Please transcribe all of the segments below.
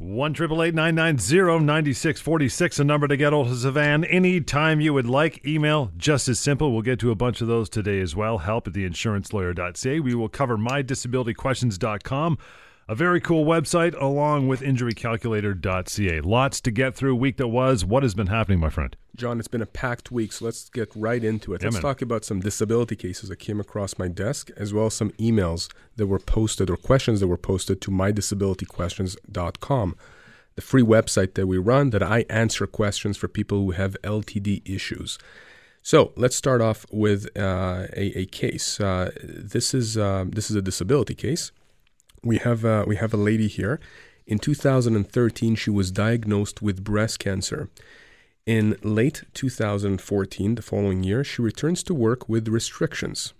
1-888-990-9646, a number to get old as a van anytime you would like. Email, just as simple. We'll get to a bunch of those today as well. help@theinsurancelawyer.ca. We will cover MyDisabilityQuestions.com, a very cool website, along with InjuryCalculator.ca. Lots to get through. Week that was. What has been happening, my friend? John, it's been a packed week, so let's get right into it. Let's talk about some disability cases that came across my desk, as well as some emails that were posted or questions that were posted to MyDisabilityQuestions.com, the free website that we run that I answer questions for people who have LTD issues. So let's start off with a case. This is a disability case. We have a lady here. In 2013, she was diagnosed with breast cancer. In late 2014, the following year, she returns to work with restrictions.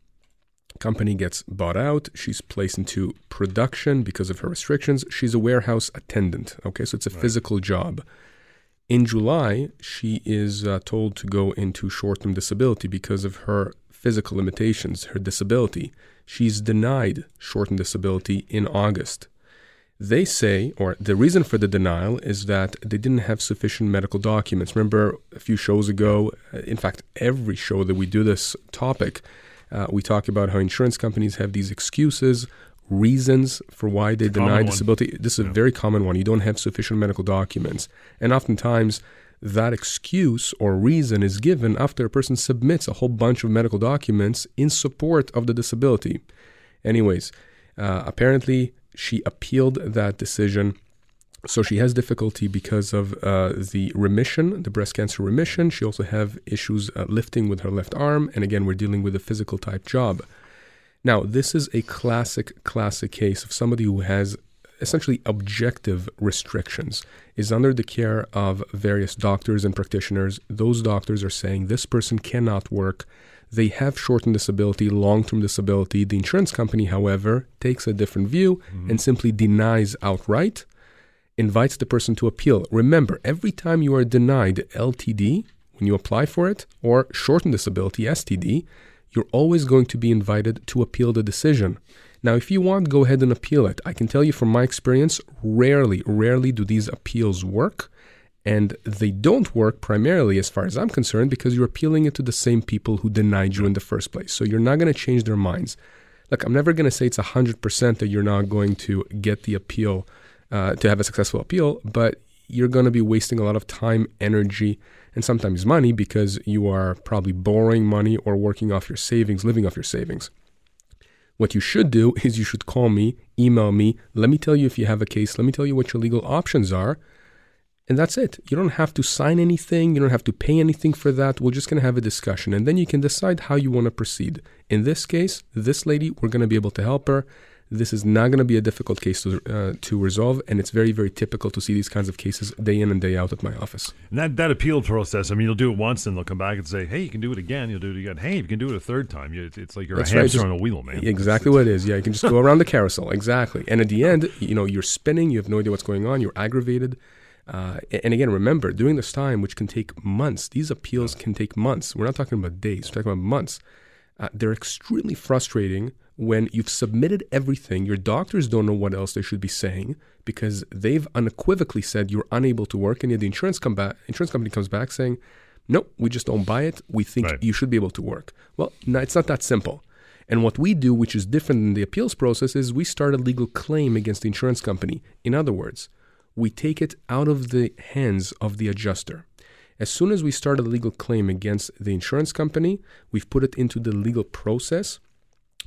Company gets bought out. She's placed into production because of her restrictions. She's a warehouse attendant. Okay, so it's a physical job. In July, she is told to go into short-term disability because of her physical limitations, her disability. She's denied short-term disability in August. They say, or the reason for the denial is that they didn't have sufficient medical documents. Remember a few shows ago, in fact, every show that we do this topic, we talk about how insurance companies have these excuses, reasons for why they deny disability. This is a very common one. You don't have sufficient medical documents. And oftentimes that excuse or reason is given after a person submits a whole bunch of medical documents in support of the disability. Anyways, apparently, she appealed that decision, so she has difficulty because of the remission, the breast cancer remission. She also have issues lifting with her left arm, and again, we're dealing with a physical type job. Now, this is a classic case of somebody who has essentially objective restrictions, is under the care of various doctors and practitioners. Those doctors are saying this person cannot work. They have short-term disability, long-term disability. The insurance company, however, takes a different view and simply denies outright, invites the person to appeal. Remember, every time you are denied LTD, when you apply for it, or short-term disability, STD, you're always going to be invited to appeal the decision. Now, if you want, go ahead and appeal it. I can tell you from my experience, rarely do these appeals work. And they don't work primarily, as far as I'm concerned, because you're appealing it to the same people who denied you in the first place. So you're not going to change their minds. Look, I'm never going to say it's 100% that you're not going to get the appeal, to have a successful appeal, but you're going to be wasting a lot of time, energy, and sometimes money, because you are probably borrowing money or working off your savings, living off your savings. What you should do is you should call me, email me, let me tell you if you have a case, let me tell you what your legal options are. And that's it. You don't have to sign anything. You don't have to pay anything for that. We're just going to have a discussion. And then you can decide how you want to proceed. In this case, this lady, we're going to be able to help her. This is not going to be a difficult case to resolve. And it's very, very typical to see these kinds of cases day in and day out at my office. And that appeal process, I mean, you'll do it once and they'll come back and say, hey, you can do it again. You'll do it again. Hey, you can do it a third time. It's like you're a hamster on a wheel, man. Exactly what it is. Yeah, you can just go around the carousel. Exactly. And at the end, you know, you're spinning. You have no idea what's going on. You're aggravated. And again, remember, during this time, which can take months, these appeals can take months. We're not talking about days. We're talking about months. They're extremely frustrating when you've submitted everything. Your doctors don't know what else they should be saying because they've unequivocally said you're unable to work. And yet the insurance company comes back saying, no, we just don't buy it. We think you should be able to work. Well, no, it's not that simple. And what we do, which is different than the appeals process, is we start a legal claim against the insurance company. In other words, we take it out of the hands of the adjuster. As soon as we start a legal claim against the insurance company, we've put it into the legal process.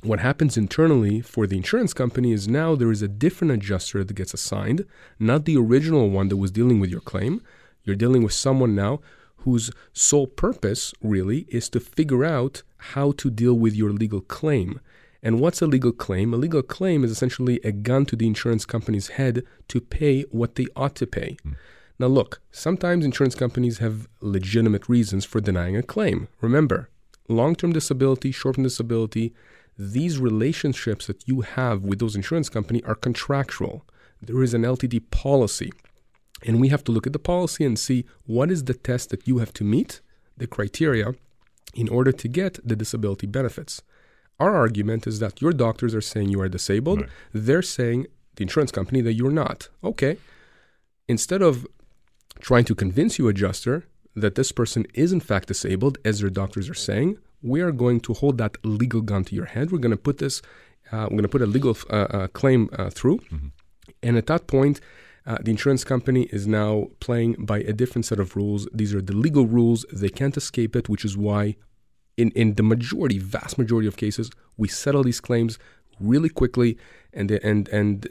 What happens internally for the insurance company is now there is a different adjuster that gets assigned, not the original one that was dealing with your claim. You're dealing with someone now whose sole purpose really is to figure out how to deal with your legal claim. And what's a legal claim? A legal claim is essentially a gun to the insurance company's head to pay what they ought to pay. Now, look, sometimes insurance companies have legitimate reasons for denying a claim. Remember, long-term disability, short-term disability, these relationships that you have with those insurance companies are contractual. There is an LTD policy, and we have to look at the policy and see what is the test that you have to meet, the criteria, in order to get the disability benefits. Our argument is that your doctors are saying you are disabled. They're saying, the insurance company, that you're not. Okay, Instead of trying to convince you, adjuster, that this person is in fact disabled, as your doctors are saying, we are going to hold that legal gun to your head. We're going to put this, we're going to put a legal claim through. Mm-hmm. And at that point, the insurance company is now playing by a different set of rules. These are the legal rules. They can't escape it, which is why in the majority, vast majority of cases, we settle these claims really quickly, and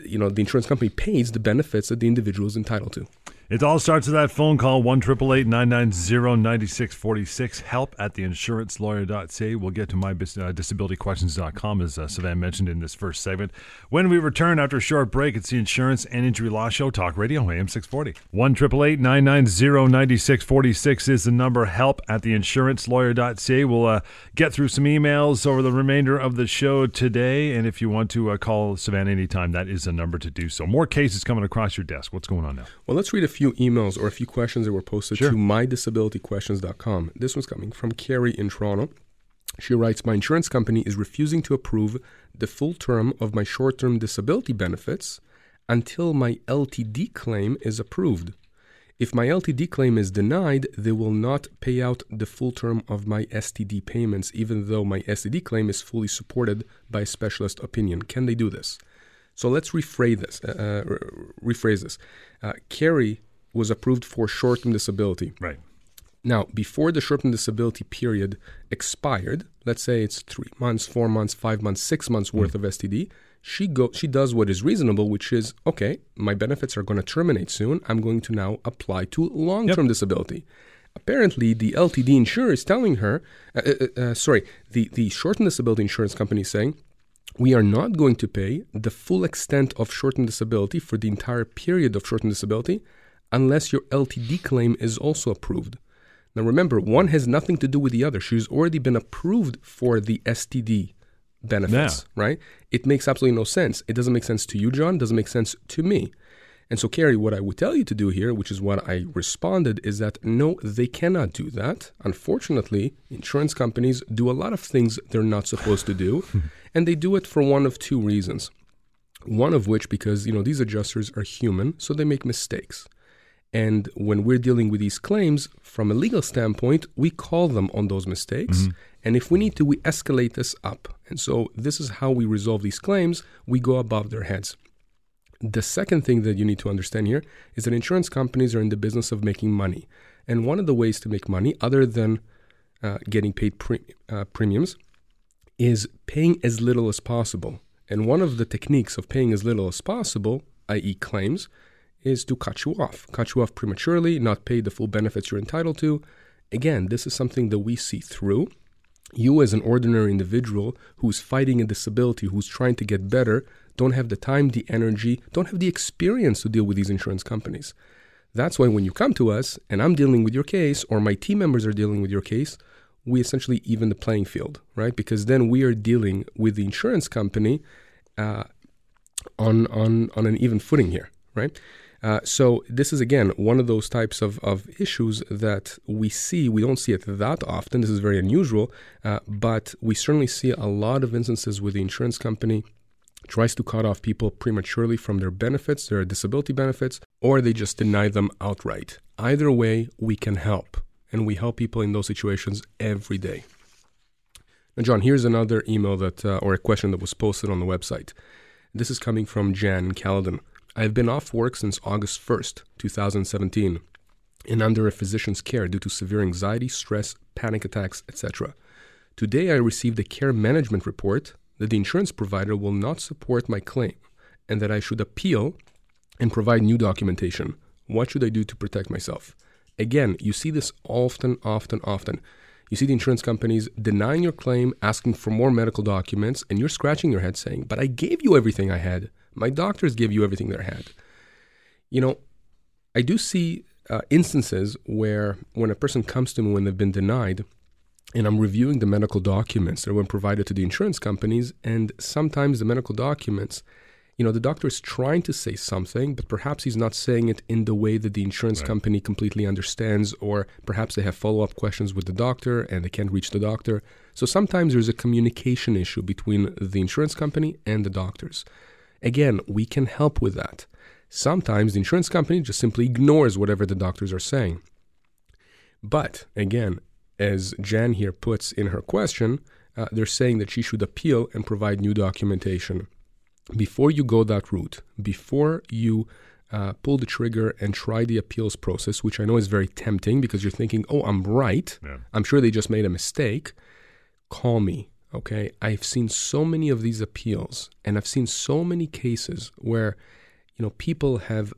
you know, the insurance company pays the benefits that the individual is entitled to. It all starts with that phone call, 1-888-990-9646, help at theinsurancelawyer.ca. We'll get to MyDisabilityQuestions.com, as Savannah mentioned in this first segment. When we return after a short break, it's the Insurance and Injury Law Show, Talk Radio, AM 640. 1-888-990-9646 is the number, help at theinsurancelawyer.ca. We'll get through some emails over the remainder of the show today, and if you want to call Savannah anytime, that is the number to do so. More cases coming across your desk. What's going on now? Well, let's read a few emails or a few questions that were posted to MyDisabilityQuestions.com. This one's coming from Carrie in Toronto. She writes, my insurance company is refusing to approve the full term of my short-term disability benefits until my LTD claim is approved. If my LTD claim is denied, they will not pay out the full term of my STD payments, even though my STD claim is fully supported by a specialist opinion. Can they do this? So let's rephrase this. Carrie was approved for short-term disability. Right. Now, before the short-term disability period expired, let's say it's 3 months, 4 months, 5 months, 6 months worth of STD, she does what is reasonable, which is, okay, my benefits are going to terminate soon. I'm going to now apply to long-term disability. Apparently, the LTD insurer is telling her, the short-term disability insurance company is saying, we are not going to pay the full extent of short-term disability for the entire period of short-term disability unless your LTD claim is also approved. Now remember, one has nothing to do with the other. She's already been approved for the STD benefits, right? It makes absolutely no sense. It doesn't make sense to you, John. It doesn't make sense to me. And so, Carrie, what I would tell you to do here, which is what I responded, is that no, they cannot do that. Unfortunately, insurance companies do a lot of things they're not supposed to do, and they do it for one of two reasons. One of which, because, you know, these adjusters are human, so they make mistakes. And when we're dealing with these claims, from a legal standpoint, we call them on those mistakes. Mm-hmm. And if we need to, we escalate this up. And so this is how we resolve these claims. We go above their heads. The second thing that you need to understand here is that insurance companies are in the business of making money. And one of the ways to make money, other than getting paid premiums, is paying as little as possible. And one of the techniques of paying as little as possible, i.e. claims, is to cut you off prematurely, not pay the full benefits you're entitled to. Again, this is something that we see through. You as an ordinary individual who's fighting a disability, who's trying to get better, don't have the time, the energy, don't have the experience to deal with these insurance companies. That's why when you come to us and I'm dealing with your case or my team members are dealing with your case, we essentially even the playing field, right? Because then we are dealing with the insurance company on an even footing here, right? So this is, again, one of those types of issues that we see. We don't see it that often. This is very unusual, but we certainly see a lot of instances where the insurance company tries to cut off people prematurely from their benefits, their disability benefits, or they just deny them outright. Either way, we can help, and we help people in those situations every day. Now, John, here's another email that or a question that was posted on the website. This is coming from Jan in Caledon. I've been off work since August 1st, 2017, and under a physician's care due to severe anxiety, stress, panic attacks, etc. Today I received a care management report that the insurance provider will not support my claim and that I should appeal and provide new documentation. What should I do to protect myself? Again, you see this often. You see the insurance companies denying your claim, asking for more medical documents, and you're scratching your head saying, but I gave you everything I had. My doctors gave you everything they had. You know, I do see instances where when a person comes to me when they've been denied and I'm reviewing the medical documents that were provided to the insurance companies, and sometimes the medical documents, you know, the doctor is trying to say something, but perhaps he's not saying it in the way that the insurance company completely understands, or perhaps they have follow-up questions with the doctor and they can't reach the doctor. So sometimes there's a communication issue between the insurance company and the doctors. Again, we can help with that. Sometimes the insurance company just simply ignores whatever the doctors are saying. But, again, as Jan here puts in her question, they're saying that she should appeal and provide new documentation. Before you go that route, before you pull the trigger and try the appeals process, which I know is very tempting because you're thinking, oh, I'm right. Yeah. I'm sure they just made a mistake. Call me, okay? I've seen so many of these appeals, and I've seen so many cases where, you know, people have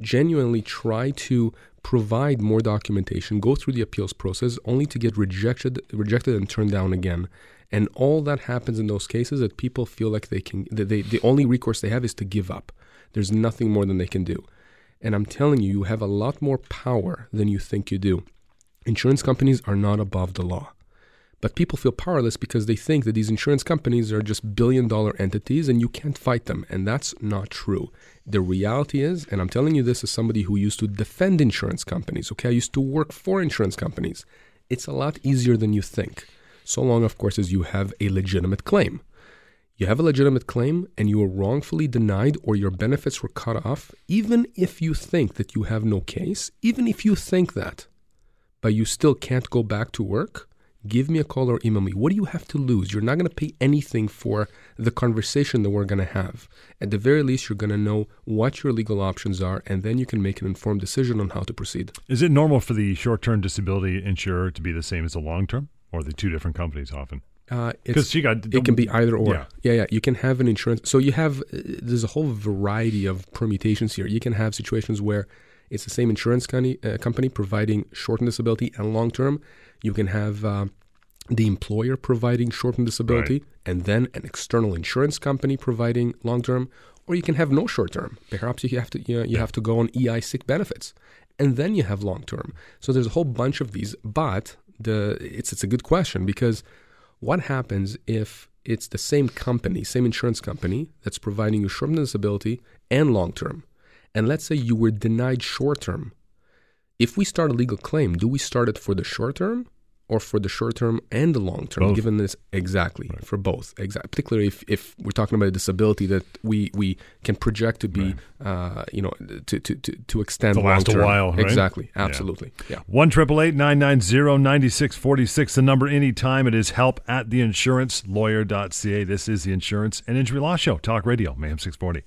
genuinely tried to provide more documentation, go through the appeals process, only to get rejected and turned down again. And all that happens in those cases that people feel like they can, that the only recourse they have is to give up. There's nothing more than they can do. And I'm telling you, you have a lot more power than you think you do. Insurance companies are not above the law. But people feel powerless because they think that these insurance companies are just billion-dollar entities and you can't fight them. And that's not true. The reality is, and I'm telling you this as somebody who used to defend insurance companies, okay? I used to work for insurance companies. It's a lot easier than you think. So long, of course, as you have a legitimate claim. You have a legitimate claim and you are wrongfully denied or your benefits were cut off, even if you think that you have no case, even if you think that, but you still can't go back to work, give me a call or email me. What do you have to lose? You're not going to pay anything for the conversation that we're going to have. At the very least, you're going to know what your legal options are, and then you can make an informed decision on how to proceed. Is it normal for the short-term disability insurer to be the same as the long-term, or are they two different companies often? It can be either or. Yeah. You can have an insurance. So you have, there's a whole variety of permutations here. You can have situations where it's the same insurance company providing short-term disability and long-term. You can have the employer providing short-term disability, right, and then an external insurance company providing long-term. Or you can have no short-term. Perhaps you have to have to go on EI sick benefits, and then you have long-term. So there's a whole bunch of these. But it's a good question, because what happens if it's the same company, same insurance company, that's providing you short-term disability and long-term? And let's say you were denied short-term. If we start a legal claim, do we start it for the short-term or for the short-term and the long-term? Both. Given this, exactly, right, for both. Particularly if we're talking about a disability that we can project to be, right, to extend to last long-term. A while, right? Exactly, absolutely. 1-888-990-9646, the number anytime. It is help@theinsurancelawyer.ca. This is the Insurance and Injury Law Show, Talk Radio, Mayhem 640.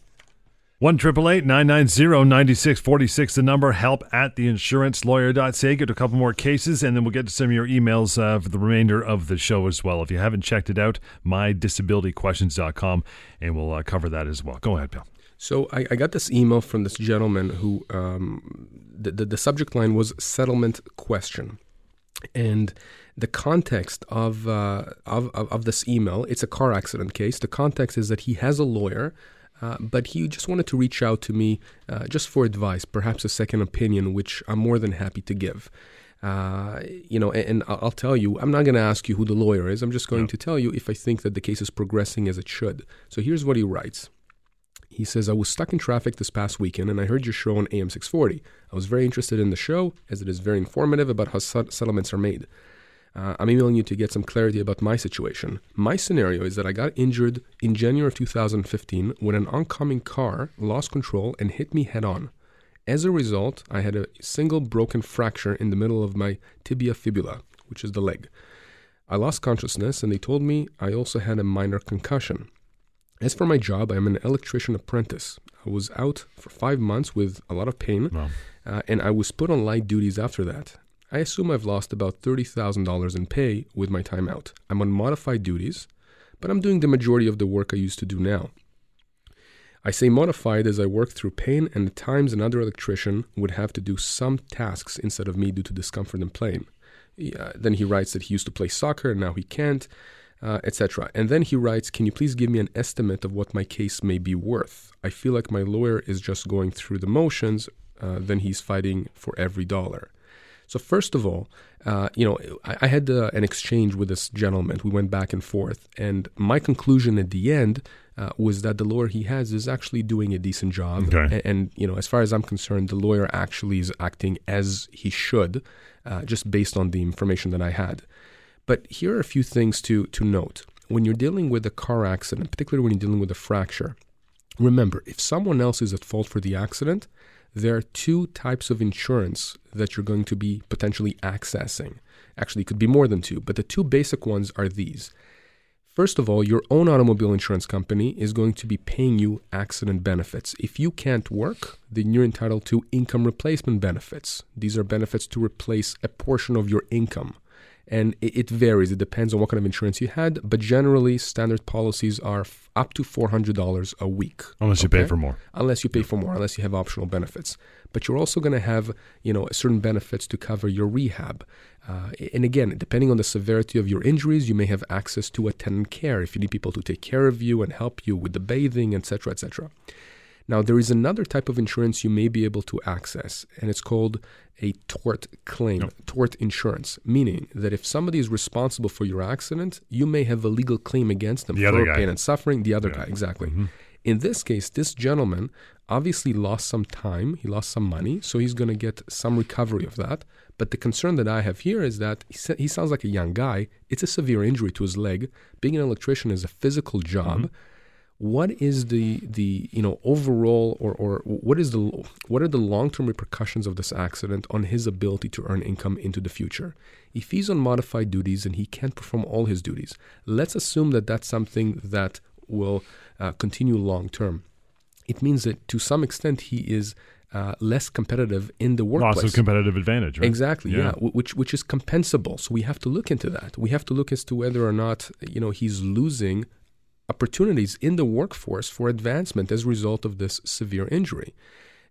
1-888-990-9646, the number, help@theinsurancelawyer.ca. Get a couple more cases, and then we'll get to some of your emails for the remainder of the show as well. If you haven't checked it out, MyDisabilityQuestions.com, and we'll cover that as well. Go ahead, pal. So I got this email from this gentleman who, the subject line was settlement question. And the context of this email, it's a car accident case. The context is that he has a lawyer, but he just wanted to reach out to me just for advice, perhaps a second opinion, which I'm more than happy to give. And I'll tell you, I'm not going to ask you who the lawyer is. I'm just going to tell you if I think that the case is progressing as it should. So here's what he writes. He says, I was stuck in traffic this past weekend, and I heard your show on AM 640. I was very interested in the show, as it is very informative about how settlements are made. I'm emailing you to get some clarity about my situation. My scenario is that I got injured in January of 2015 when an oncoming car lost control and hit me head-on. As a result, I had a single broken fracture in the middle of my tibia fibula, which is the leg. I lost consciousness, and they told me I also had a minor concussion. As for my job, I am an electrician apprentice. I was out for 5 months with a lot of pain, and I was put on light duties after that. I assume I've lost about $30,000 in pay with my time out. I'm on modified duties, but I'm doing the majority of the work I used to do now. I say modified as I work through pain, and at times another electrician would have to do some tasks instead of me due to discomfort and pain. Then he writes that he used to play soccer and now he can't, etc. And then he writes, can you please give me an estimate of what my case may be worth? I feel like my lawyer is just going through the motions, then he's fighting for every dollar. So first of all, I had an exchange with this gentleman. We went back and forth. And my conclusion at the end was that the lawyer he has is actually doing a decent job. Okay. And as far as I'm concerned, the lawyer actually is acting as he should, just based on the information that I had. But here are a few things to note. When you're dealing with a car accident, particularly when you're dealing with a fracture, Remember, if someone else is at fault for the accident, there are two types of insurance that you're going to be potentially accessing. Actually, it could be more than two, but the two basic ones are these. First of all, your own automobile insurance company is going to be paying you accident benefits. If you can't work, then you're entitled to income replacement benefits. These are benefits to replace a portion of your income. And it varies. It depends on what kind of insurance you had. But generally, standard policies are up to $400 a week. Unless you pay for more. Unless you pay for more, unless you have optional benefits. But you're also going to have, you know, certain benefits to cover your rehab. And again, depending on the severity of your injuries, you may have access to attendant care if you need people to take care of you and help you with the bathing, et cetera, et cetera. Now, there is another type of insurance you may be able to access, and it's called a tort claim, tort insurance, meaning that if somebody is responsible for your accident, you may have a legal claim against them for pain and suffering. The other guy, exactly. Mm-hmm. In this case, this gentleman obviously lost some time. He lost some money, so he's going to get some recovery of that. But the concern that I have here is that he sounds like a young guy. It's a severe injury to his leg. Being an electrician is a physical job. Mm-hmm. What is the overall or what are the long-term repercussions of this accident on his ability to earn income into the future? If he's on modified duties and he can't perform all his duties, let's assume that that's something that will continue long-term. It means that to some extent he is less competitive in the workplace. Loss of competitive advantage, right? Exactly, which is compensable. So we have to look into that. We have to look as to whether or not he's losing opportunities in the workforce for advancement as a result of this severe injury.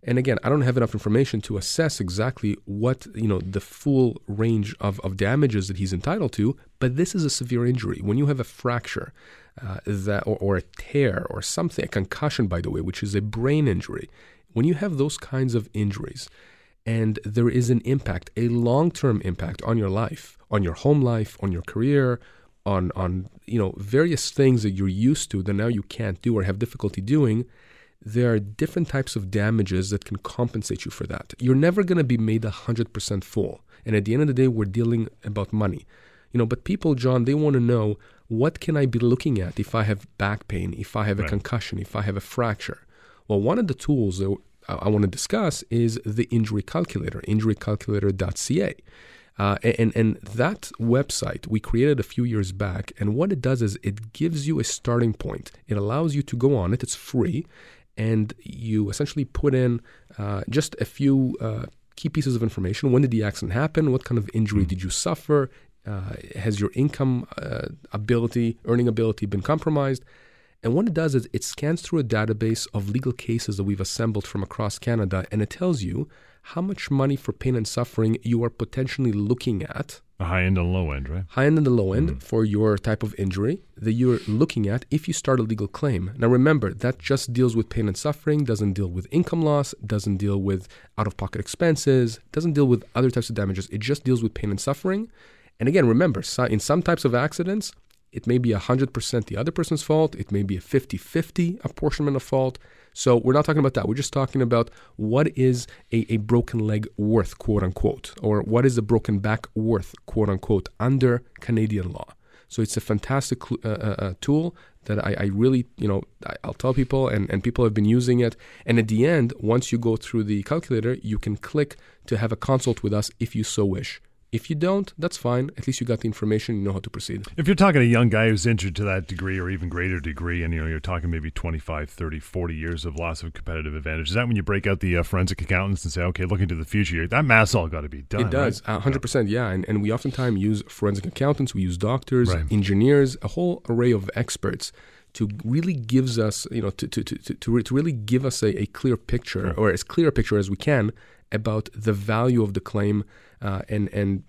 And again, I don't have enough information to assess exactly what, the full range of damages that he's entitled to, but this is a severe injury. When you have a fracture or a tear or something, a concussion, by the way, which is a brain injury, when you have those kinds of injuries and there is an impact, a long-term impact on your life, on your home life, on your career, on various things that you're used to that now you can't do or have difficulty doing, there are different types of damages that can compensate you for that. You're never going to be made 100% full. And at the end of the day, we're dealing about money. But people, John, they want to know, what can I be looking at if I have back pain, if I have a concussion, if I have a fracture? Well, one of the tools that I want to discuss is the injury calculator, InjuryCalculator.ca. And that website we created a few years back, and what it does is it gives you a starting point. It allows you to go on it. It's free, and you essentially put in just a few key pieces of information. When did the accident happen? What kind of injury did you suffer? Has your income earning ability been compromised? And what it does is it scans through a database of legal cases that we've assembled from across Canada, and it tells you how much money for pain and suffering you are potentially looking at. The high end and low end, right? High end and the low end for your type of injury that you're looking at if you start a legal claim. Now remember, that just deals with pain and suffering, doesn't deal with income loss, doesn't deal with out-of-pocket expenses, doesn't deal with other types of damages. It just deals with pain and suffering. And again, remember, in some types of accidents, it may be 100% the other person's fault. It may be a 50-50 apportionment of fault. So we're not talking about that. We're just talking about what is a broken leg worth, quote unquote, or what is a broken back worth, quote unquote, under Canadian law. So it's a fantastic tool that I really, I'll tell people, and people have been using it. And at the end, once you go through the calculator, you can click to have a consult with us if you so wish. If you don't, that's fine. At least you got the information. You know how to proceed. If you're talking a young guy who's injured to that degree or even greater degree, and you're talking maybe 25, 30, 40 years of loss of competitive advantage, is that when you break out the forensic accountants and say, okay, looking to the future, that math's all got to be done? It does, right? 100%, yeah. And we oftentimes use forensic accountants. We use doctors, engineers, a whole array of experts to really gives us, to really give us a clear picture or as clear a picture as we can about the value of the claim and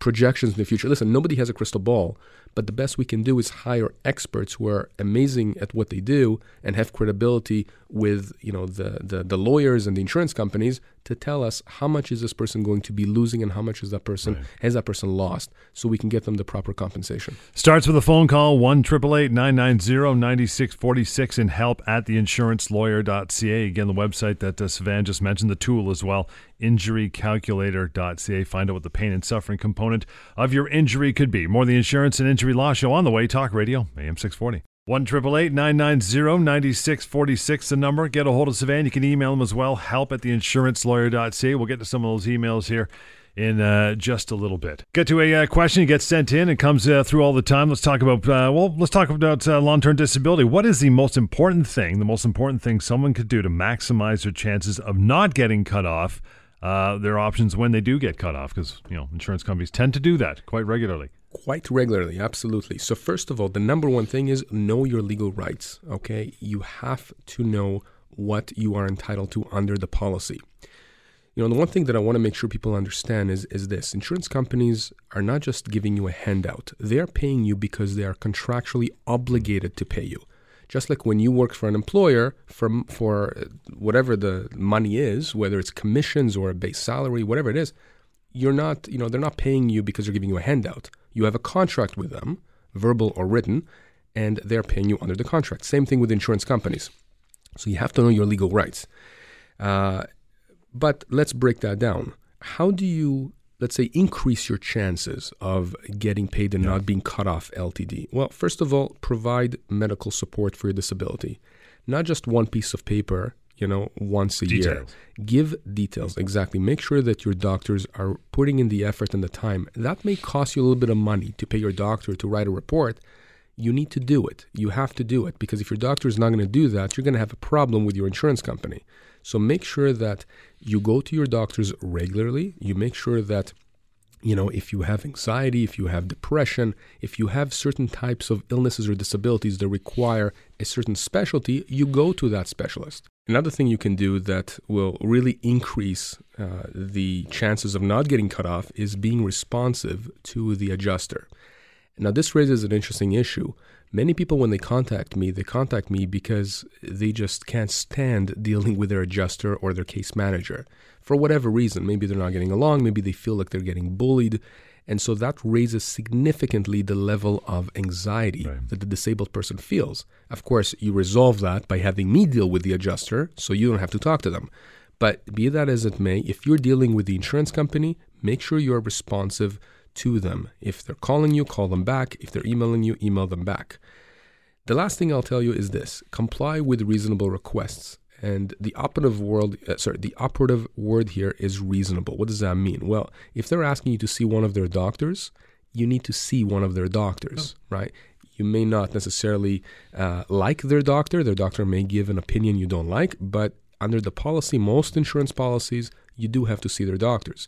projections in the future. Listen, nobody has a crystal ball, but the best we can do is hire experts who are amazing at what they do and have credibility with the lawyers and the insurance companies to tell us how much is this person going to be losing and how much is that person has that person lost, so we can get them the proper compensation. Starts with a phone call, 1-888-990-9646, and help@theinsurancelawyer.ca. Again, the website that Savan just mentioned, the tool as well, InjuryCalculator.ca. Find out what the pain and suffering component of your injury could be. More of the Insurance and Injury Law Show on the way. Talk Radio, AM 640. 1-888-990-9646 the number. Get a hold of Savannah. You can email them as well, help@theinsurancelawyer.ca. We'll get to some of those emails here in just a little bit. Get to a question that gets sent in and comes through all the time. Let's talk about, long-term disability. What is the most important thing someone could do to maximize their chances of not getting cut off, their options when they do get cut off? Because, insurance companies tend to do that quite regularly. Quite regularly, absolutely. So first of all, the number one thing is know your legal rights, okay? You have to know what you are entitled to under the policy. The one thing that I want to make sure people understand is this. Insurance companies are not just giving you a handout. They are paying you because they are contractually obligated to pay you. Just like when you work for an employer for whatever the money is, whether it's commissions or a base salary, whatever it is, they're not paying you because they're giving you a handout. You have a contract with them, verbal or written, and they're paying you under the contract. Same thing with insurance companies. So you have to know your legal rights. But let's break that down. How do you, increase your chances of getting paid and not being cut off LTD? Well, first of all, provide medical support for your disability. Not just one piece of paper, once a year. Give details, exactly. Make sure that your doctors are putting in the effort and the time. That may cost you a little bit of money to pay your doctor to write a report. You need to do it. You have to do it, because if your doctor is not going to do that, you're going to have a problem with your insurance company. So make sure that you go to your doctors regularly. You make sure that, if you have anxiety, if you have depression, if you have certain types of illnesses or disabilities that require a certain specialty, you go to that specialist. Another thing you can do that will really increase the chances of not getting cut off is being responsive to the adjuster. Now, this raises an interesting issue. Many people, when they contact me because they just can't stand dealing with their adjuster or their case manager for whatever reason. Maybe they're not getting along. Maybe they feel like they're getting bullied. And so that raises significantly the level of anxiety that the disabled person feels. Of course, you resolve that by having me deal with the adjuster so you don't have to talk to them. But be that as it may, if you're dealing with the insurance company, make sure you're responsive to them. If they're calling you, call them back. If they're emailing you, email them back. The last thing I'll tell you is this: comply with reasonable requests. And the operative word here is reasonable. What does that mean? Well, if they're asking you to see one of their doctors, you need to see one of their doctors, right? You may not necessarily like their doctor. Their doctor may give an opinion you don't like, but under the policy, most insurance policies, you do have to see their doctors.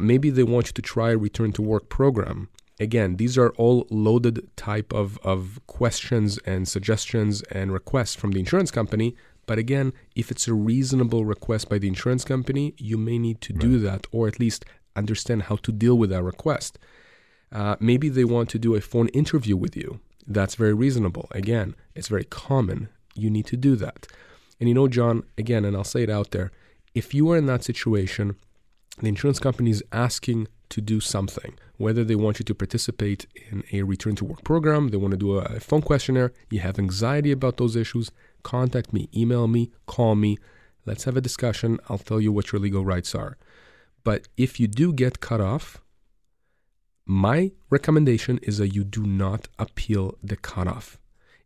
Maybe they want you to try a return to work program. Again, these are all loaded type of questions and suggestions and requests from the insurance company. But again, if it's a reasonable request by the insurance company, you may need to do that, or at least understand how to deal with that request. Maybe they want to do a phone interview with you. That's very reasonable. Again, it's very common. You need to do that. And John, again, and I'll say it out there, if you are in that situation, the insurance company is asking to do something, whether they want you to participate in a return to work program, they want to do a phone questionnaire, you have anxiety about those issues, contact me, email me, call me. Let's have a discussion. I'll tell you what your legal rights are. But if you do get cut off, my recommendation is that you do not appeal the cutoff.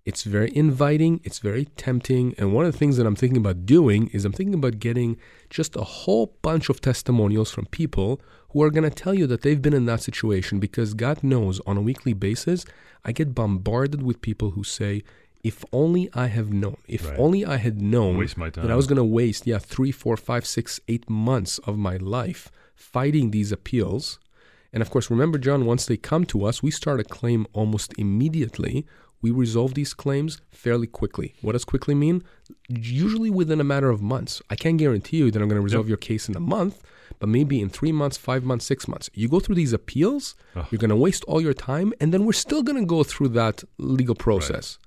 It's very inviting. It's very tempting. And one of the things that I'm thinking about doing is I'm thinking about getting just a whole bunch of testimonials from people who are going to tell you that they've been in that situation, because God knows on a weekly basis, I get bombarded with people who say, if only I have known, only I had known that I was going to waste 3, 4, 5, 6, 8 months of my life fighting these appeals. And of course, remember, John, once they come to us, we start a claim almost immediately. We resolve these claims fairly quickly. What does quickly mean? Usually within a matter of months. I can't guarantee you that I'm going to resolve your case in a month, but maybe in 3 months, 5 months, 6 months. You go through these appeals, you're going to waste all your time, and then we're still going to go through that legal process. Right.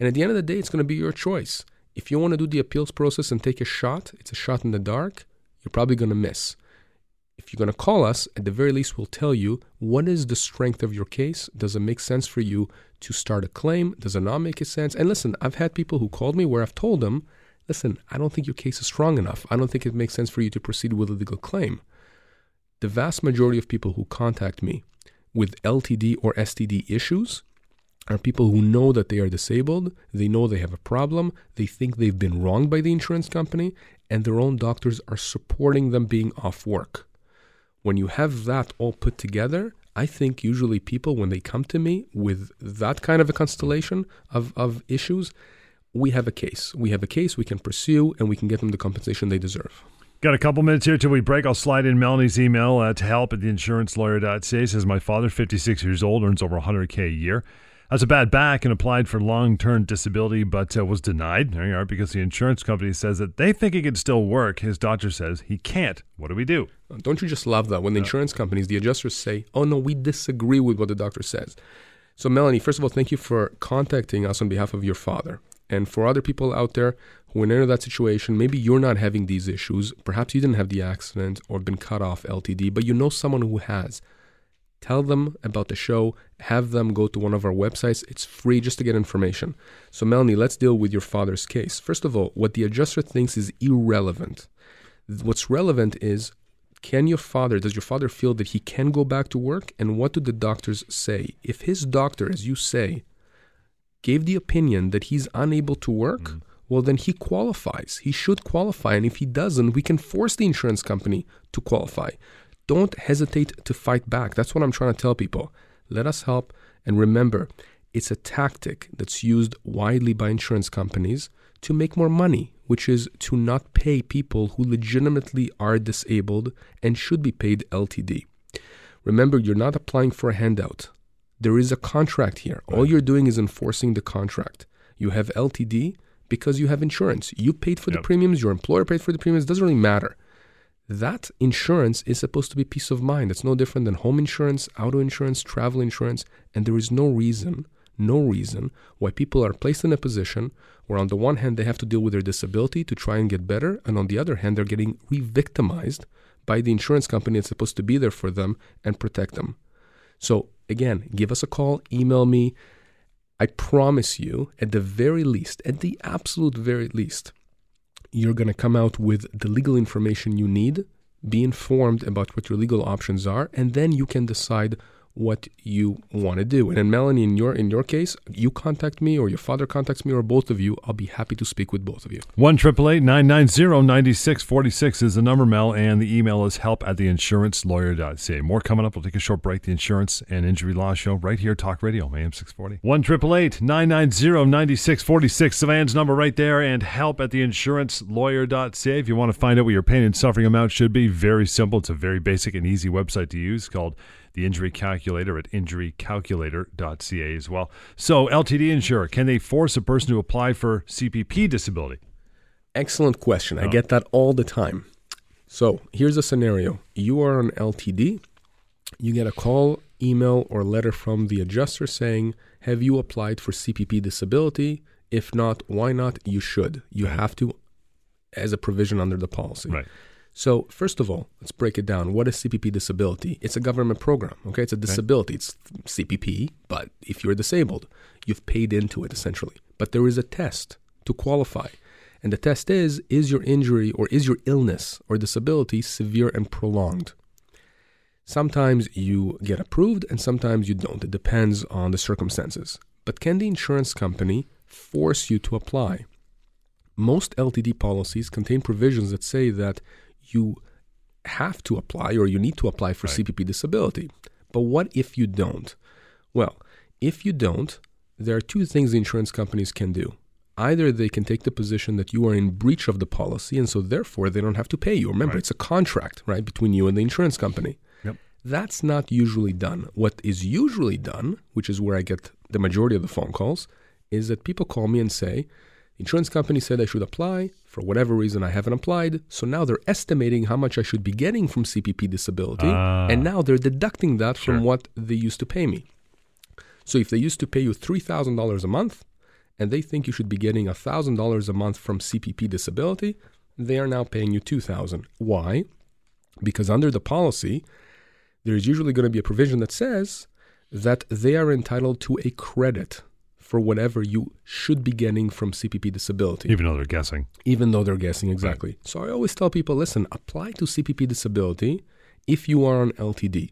And at the end of the day, it's going to be your choice. If you want to do the appeals process and take a shot, it's a shot in the dark, you're probably going to miss. If you're going to call us, at the very least, we'll tell you what is the strength of your case. Does it make sense for you to start a claim? Does it not make sense? And listen, I've had people who called me where I've told them, listen, I don't think your case is strong enough. I don't think it makes sense for you to proceed with a legal claim. The vast majority of people who contact me with LTD or STD issues are people who know that they are disabled, they know they have a problem, they think they've been wronged by the insurance company, and their own doctors are supporting them being off work. When you have that all put together, I think usually people, when they come to me with that kind of a constellation of issues, we have a case. We have a case we can pursue, and we can get them the compensation they deserve. Got a couple minutes here till we break. I'll slide in Melanie's email to help@theinsurancelawyer.ca. Says, my father, 56 years old, earns over $100K a year. Has a bad back and applied for long-term disability, but was denied. There you are, because the insurance company says that they think he can still work. His doctor says he can't. What do we do? Don't you just love that when the insurance companies, the adjusters say, oh, no, we disagree with what the doctor says. So, Melanie, first of all, thank you for contacting us on behalf of your father. And for other people out there who are in that situation, maybe you're not having these issues. Perhaps you didn't have the accident or been cut off LTD, but you know someone who has. Tell them about the show. Have them go to one of our websites. It's free just to get information. So, Melanie, let's deal with your father's case. First of all, what the adjuster thinks is irrelevant. What's relevant is, does your father feel that he can go back to work? And what do the doctors say? If his doctor, as you say, gave the opinion that he's unable to work, well, then he qualifies. He should qualify. And if he doesn't, we can force the insurance company to qualify. Don't hesitate to fight back. That's what I'm trying to tell people. Let us help. And remember, it's a tactic that's used widely by insurance companies to make more money, which is to not pay people who legitimately are disabled and should be paid LTD. Remember, you're not applying for a handout. There is a contract here. All you're doing is enforcing the contract. You have LTD because you have insurance. You paid for the premiums. Your employer paid for the premiums. It doesn't really matter. That insurance is supposed to be peace of mind. It's no different than home insurance, auto insurance, travel insurance. And there is no reason why people are placed in a position where on the one hand they have to deal with their disability to try and get better, and on the other hand they're getting re-victimized by the insurance company that's supposed to be there for them and protect them. So again, give us a call, email me. I promise you, at the very least, at the absolute very least, you're going to come out with the legal information you need, be informed about what your legal options are, and then you can decide what you want to do. And then, Melanie, in your case, you contact me or your father contacts me or both of you. I'll be happy to speak with both of you. 1-888-990-9646 is the number, Mel, and the email is help@theinsurancelawyer.ca. More coming up. We'll take a short break. The Insurance and Injury Law Show right here, Talk Radio, AM 640. 1-888-990-9646, Savannah's number right there, and help@theinsurancelawyer.ca. If you want to find out what your pain and suffering amount should be, very simple. It's a very basic and easy website to use called The Injury Calculator at InjuryCalculator.ca as well. So, LTD insurer, can they force a person to apply for CPP disability? Excellent question. I get that all the time. So, here's a scenario. You are on LTD. You get a call, email, or letter from the adjuster saying, have you applied for CPP disability? If not, why not? You should. You have to, as a provision under the policy. Right. So, first of all, let's break it down. What is CPP disability? It's a government program, okay? It's a disability. It's CPP, but if you're disabled, you've paid into it, essentially. But there is a test to qualify. And the test is your injury or is your illness or disability severe and prolonged? Sometimes you get approved and sometimes you don't. It depends on the circumstances. But can the insurance company force you to apply? Most LTD policies contain provisions that say that you have to apply or you need to apply for CPP disability. But what if you don't? Well, if you don't, there are two things the insurance companies can do. Either they can take the position that you are in breach of the policy and so therefore they don't have to pay you. Remember, it's a contract, right, between you and the insurance company. Yep. That's not usually done. What is usually done, which is where I get the majority of the phone calls, is that people call me and say, insurance company said I should apply. For whatever reason, I haven't applied. So now they're estimating how much I should be getting from CPP disability. And now they're deducting that from what they used to pay me. So if they used to pay you $3,000 a month and they think you should be getting $1,000 a month from CPP disability, they are now paying you $2,000. Why? Because under the policy, there's usually going to be a provision that says that they are entitled to a credit for whatever you should be getting from CPP disability. Even though they're guessing. Exactly. Right. So I always tell people, listen, apply to CPP disability if you are on LTD.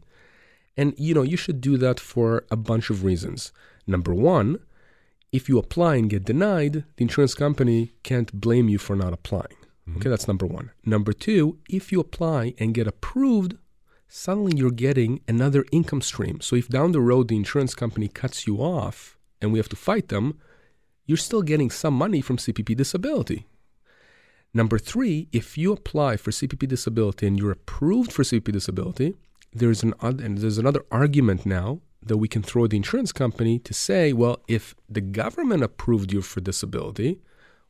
And, you know, you should do that for a bunch of reasons. Number one, if you apply and get denied, the insurance company can't blame you for not applying. Mm-hmm. Okay, that's number one. Number two, if you apply and get approved, suddenly you're getting another income stream. So if down the road the insurance company cuts you off and we have to fight them, you're still getting some money from CPP disability. Number three, if you apply for CPP disability and you're approved for CPP disability, there's another argument now that we can throw at the insurance company to say, well, if the government approved you for disability,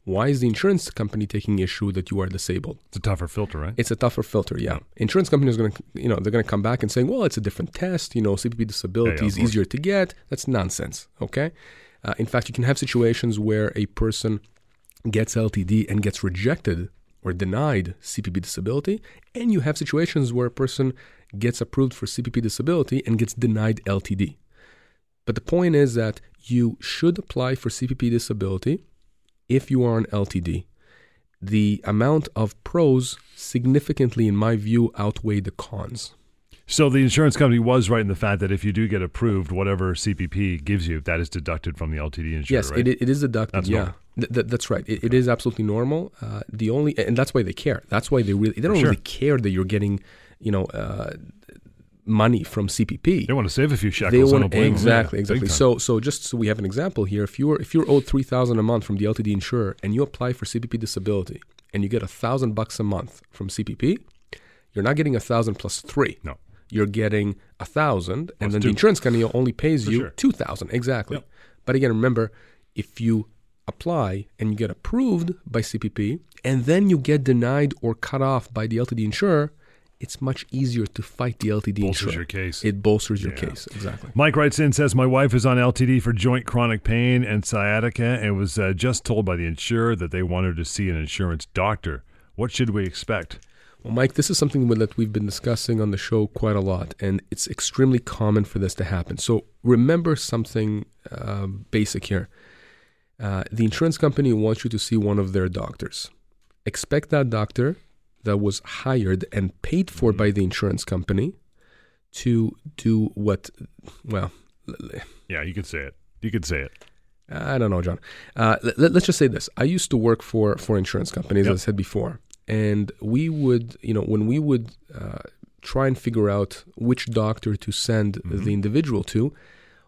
why is the insurance company taking issue that you are disabled? It's a tougher filter, right? It's a tougher filter, yeah. Insurance companies are going to, they're going to come back and say, well, it's a different test. CPP disability is easier to get. That's nonsense, okay? In fact, you can have situations where a person gets LTD and gets rejected or denied CPP disability, and you have situations where a person gets approved for CPP disability and gets denied LTD. But the point is that you should apply for CPP disability if you are on LTD. The amount of pros significantly, in my view, outweigh the cons. So the insurance company was right in the fact that if you do get approved, whatever CPP gives you, that is deducted from the LTD insurer, yes, right? Yes, it is deducted, that's normal. That's right. It is absolutely normal. And that's why they care. That's why they don't really care that you're getting, money from CPP. They want to save a few shekels. Exactly. So just so we have an example here, if you're owed $3,000 a month from the LTD insurer and you apply for CPP disability and you get $1,000 a month from CPP, you're not getting 1,000 plus 3. No. You're getting 1,000, and then the insurance company only pays you 2,000. Exactly. Yep. But again, remember, if you apply and you get approved by CPP, and then you get denied or cut off by the LTD insurer, it's much easier to fight the LTD insurer. Bolsters your case. It bolsters your case, exactly. Mike writes in, says, my wife is on LTD for joint chronic pain and sciatica, and was just told by the insurer that they wanted to see an insurance doctor. What should we expect? Well, Mike, this is something that we've been discussing on the show quite a lot, and it's extremely common for this to happen. So remember something basic here. The insurance company wants you to see one of their doctors. Expect that doctor that was hired and paid for by the insurance company to do what, well... Yeah, you could say it. I don't know, John. Let's just say this. I used to work for insurance companies, as I said before. And we would, when we would try and figure out which doctor to send the individual to,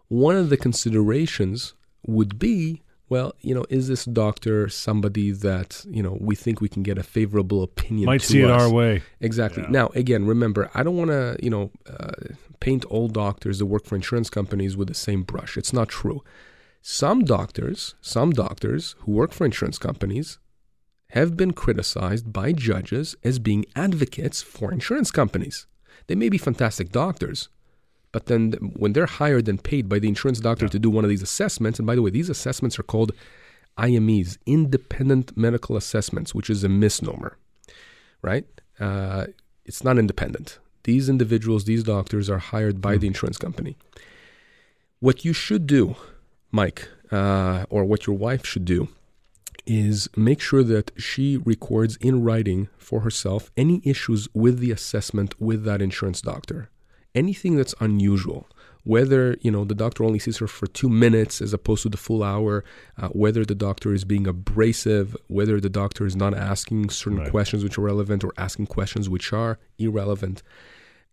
one of the considerations would be, well, is this doctor somebody that, we think we can get a favorable opinion might to see us? It our way. Exactly. Yeah. Now, again, remember, I don't want to, paint all doctors that work for insurance companies with the same brush. It's not true. Some doctors who work for insurance companies have been criticized by judges as being advocates for insurance companies. They may be fantastic doctors, but then when they're hired and paid by the insurance doctor to do one of these assessments, and by the way, these assessments are called IMEs, independent medical assessments, which is a misnomer, right? It's not independent. These individuals, these doctors are hired by the insurance company. What you should do, Mike, or what your wife should do, is make sure that she records in writing for herself any issues with the assessment with that insurance doctor. Anything that's unusual, whether, the doctor only sees her for 2 minutes as opposed to the full hour, whether the doctor is being abrasive, whether the doctor is not asking certain questions which are relevant or asking questions which are irrelevant.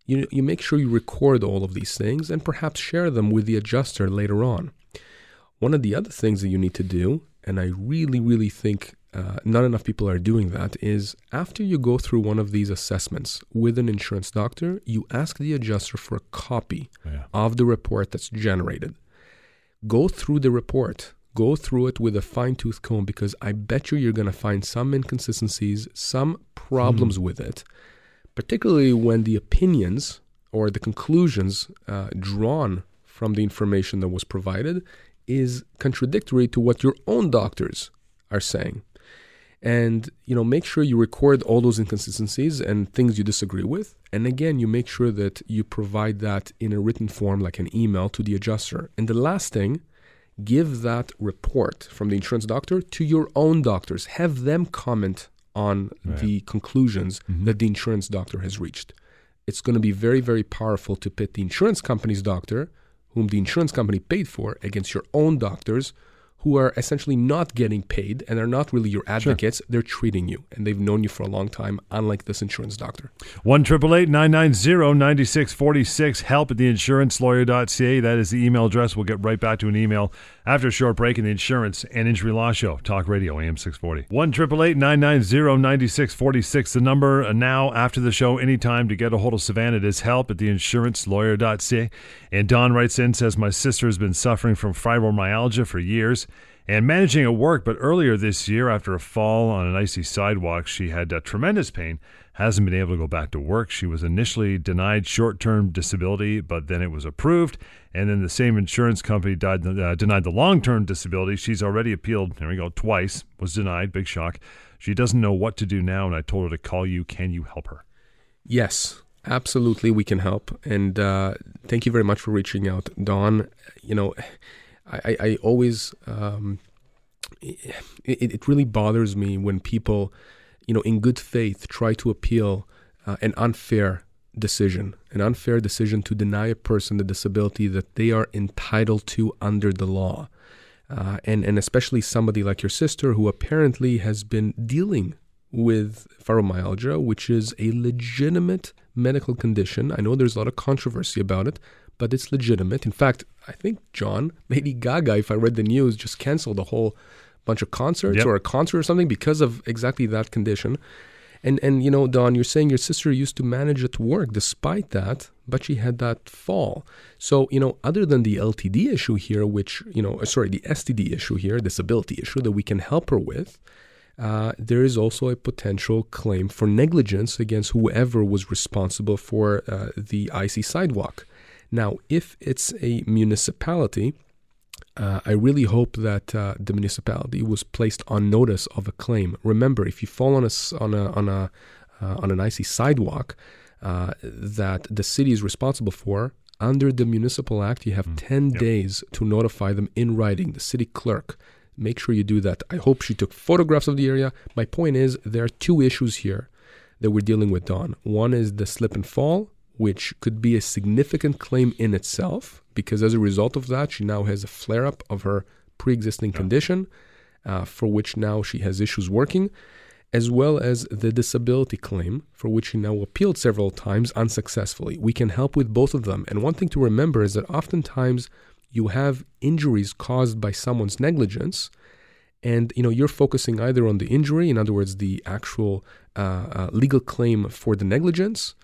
You make sure you record all of these things and perhaps share them with the adjuster later on. One of the other things that you need to do, and I really, really think not enough people are doing that, is after you go through one of these assessments with an insurance doctor, you ask the adjuster for a copy of the report that's generated. Go through the report. Go through it with a fine-tooth comb, because I bet you're going to find some inconsistencies, some problems with it, particularly when the opinions or the conclusions drawn from the information that was provided is contradictory to what your own doctors are saying. And, make sure you record all those inconsistencies and things you disagree with. And again, you make sure that you provide that in a written form, like an email, to the adjuster. And the last thing, give that report from the insurance doctor to your own doctors. Have them comment on the conclusions that the insurance doctor has reached. It's going to be very, very powerful to pit the insurance company's doctor, whom the insurance company paid for against your own doctors who are essentially not getting paid and are not really your advocates. Sure. They're treating you, and they've known you for a long time, unlike this insurance doctor. 1-888-990-9646, help@theinsurancelawyer.ca. That is the email address. We'll get right back to an email after a short break in the Insurance and Injury Law Show. Talk Radio, AM 640. 1-888-990-9646, the number now after the show, anytime to get a hold of Savannah. It is help@theinsurancelawyer.ca. And Don writes in, says, my sister has been suffering from fibromyalgia for years and managing at work, but earlier this year, after a fall on an icy sidewalk, she had tremendous pain, hasn't been able to go back to work. She was initially denied short-term disability, but then it was approved, and then the same insurance company denied the long-term disability. She's already appealed, there we go, twice, was denied, big shock. She doesn't know what to do now, and I told her to call you. Can you help her? Yes, absolutely, we can help, and thank you very much for reaching out, Don. You know, I always, it really bothers me when people, you know, in good faith try to appeal an unfair decision to deny a person the disability that they are entitled to under the law. And especially somebody like your sister, who apparently has been dealing with fibromyalgia, which is a legitimate medical condition. I know there's a lot of controversy about it, but it's legitimate. In fact, I think, John, Lady Gaga, if I read the news, just canceled a whole bunch of concerts, yep, or a concert or something because of exactly that condition. And you know, Don, you're saying your sister used to manage at work despite that, but she had that fall. So, you know, other than the LTD issue here, which, you know, the STD issue here, disability issue that we can help her with, there is also a potential claim for negligence against whoever was responsible for the icy sidewalk. Now, if it's a municipality, I really hope that the municipality was placed on notice of a claim. Remember, if you fall on an icy sidewalk that the city is responsible for, under the Municipal Act, you have 10 yep. days to notify them in writing, the city clerk. Make sure you do that. I hope she took photographs of the area. My point is, there are two issues here that we're dealing with, Don. One is the slip and fall, which could be a significant claim in itself, because as a result of that, she now has a flare-up of her pre-existing condition, for which now she has issues working, as well as the disability claim, for which she now appealed several times unsuccessfully. We can help with both of them. And one thing to remember is that oftentimes you have injuries caused by someone's negligence, and you know, you're focusing either on the injury, in other words, the actual legal claim for the negligence,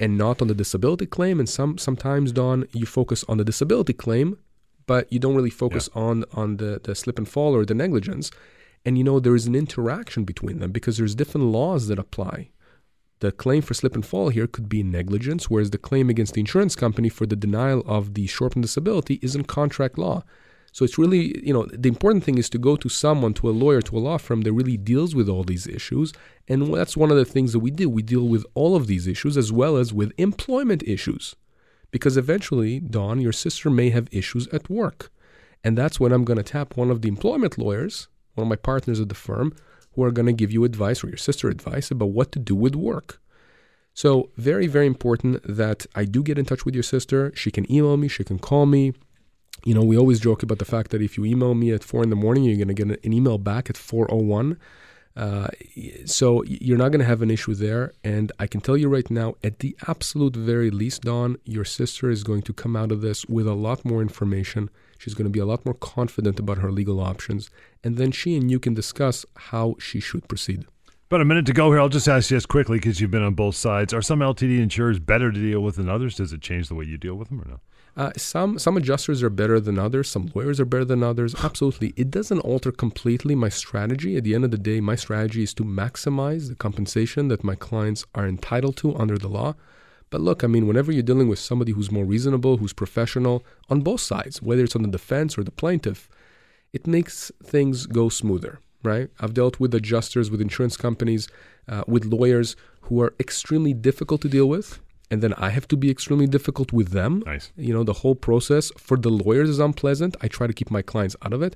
and not on the disability claim. And sometimes, Don, you focus on the disability claim, but you don't really focus on the slip and fall or the negligence. And, you know, there is an interaction between them because there's different laws that apply. The claim for slip and fall here could be negligence, whereas the claim against the insurance company for the denial of the short-term disability is in contract law. So it's really, you know, the important thing is to go to someone, to a lawyer, to a law firm that really deals with all these issues. And that's one of the things that we do. We deal with all of these issues as well as with employment issues. Because eventually, Dawn, your sister may have issues at work. And that's when I'm going to tap one of the employment lawyers, one of my partners at the firm, who are going to give you advice, or your sister advice, about what to do with work. So very, very important that I do get in touch with your sister. She can email me. She can call me. You know, we always joke about the fact that if you email me at 4 in the morning, you're going to get an email back at 4:01. So you're not going to have an issue there. And I can tell you right now, at the absolute very least, Dawn, your sister is going to come out of this with a lot more information. She's going to be a lot more confident about her legal options. And then she and you can discuss how she should proceed. About a minute to go here. I'll just ask you this quickly because you've been on both sides. Are some LTD insurers better to deal with than others? Does it change the way you deal with them or no? Some adjusters are better than others. Some lawyers are better than others. Absolutely. It doesn't alter completely my strategy. At the end of the day, my strategy is to maximize the compensation that my clients are entitled to under the law. But look, I mean, whenever you're dealing with somebody who's more reasonable, who's professional, on both sides, whether it's on the defense or the plaintiff, it makes things go smoother, right? I've dealt with adjusters, with insurance companies, with lawyers who are extremely difficult to deal with. And then I have to be extremely difficult with them. Nice. You know, the whole process for the lawyers is unpleasant. I try to keep my clients out of it.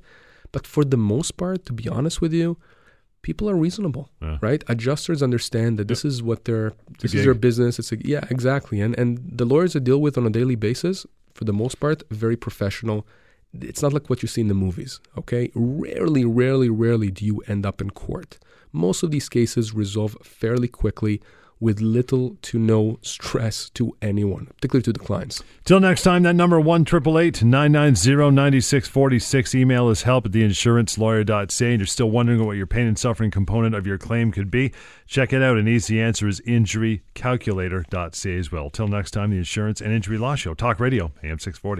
But for the most part, to be honest with you, people are reasonable, right? Adjusters understand that this is what their business. It's like, yeah, exactly. And the lawyers I deal with on a daily basis, for the most part, very professional. It's not like what you see in the movies, okay? Rarely do you end up in court. Most of these cases resolve fairly quickly with little to no stress to anyone, particularly to the clients. Till next time, that number 1-888-990-9646. Email is help@theinsurancelawyer.ca. And you're still wondering what your pain and suffering component of your claim could be? Check it out. An easy answer is InjuryCalculator.ca as well. Till next time, the Insurance and Injury Law Show. Talk Radio, AM 640.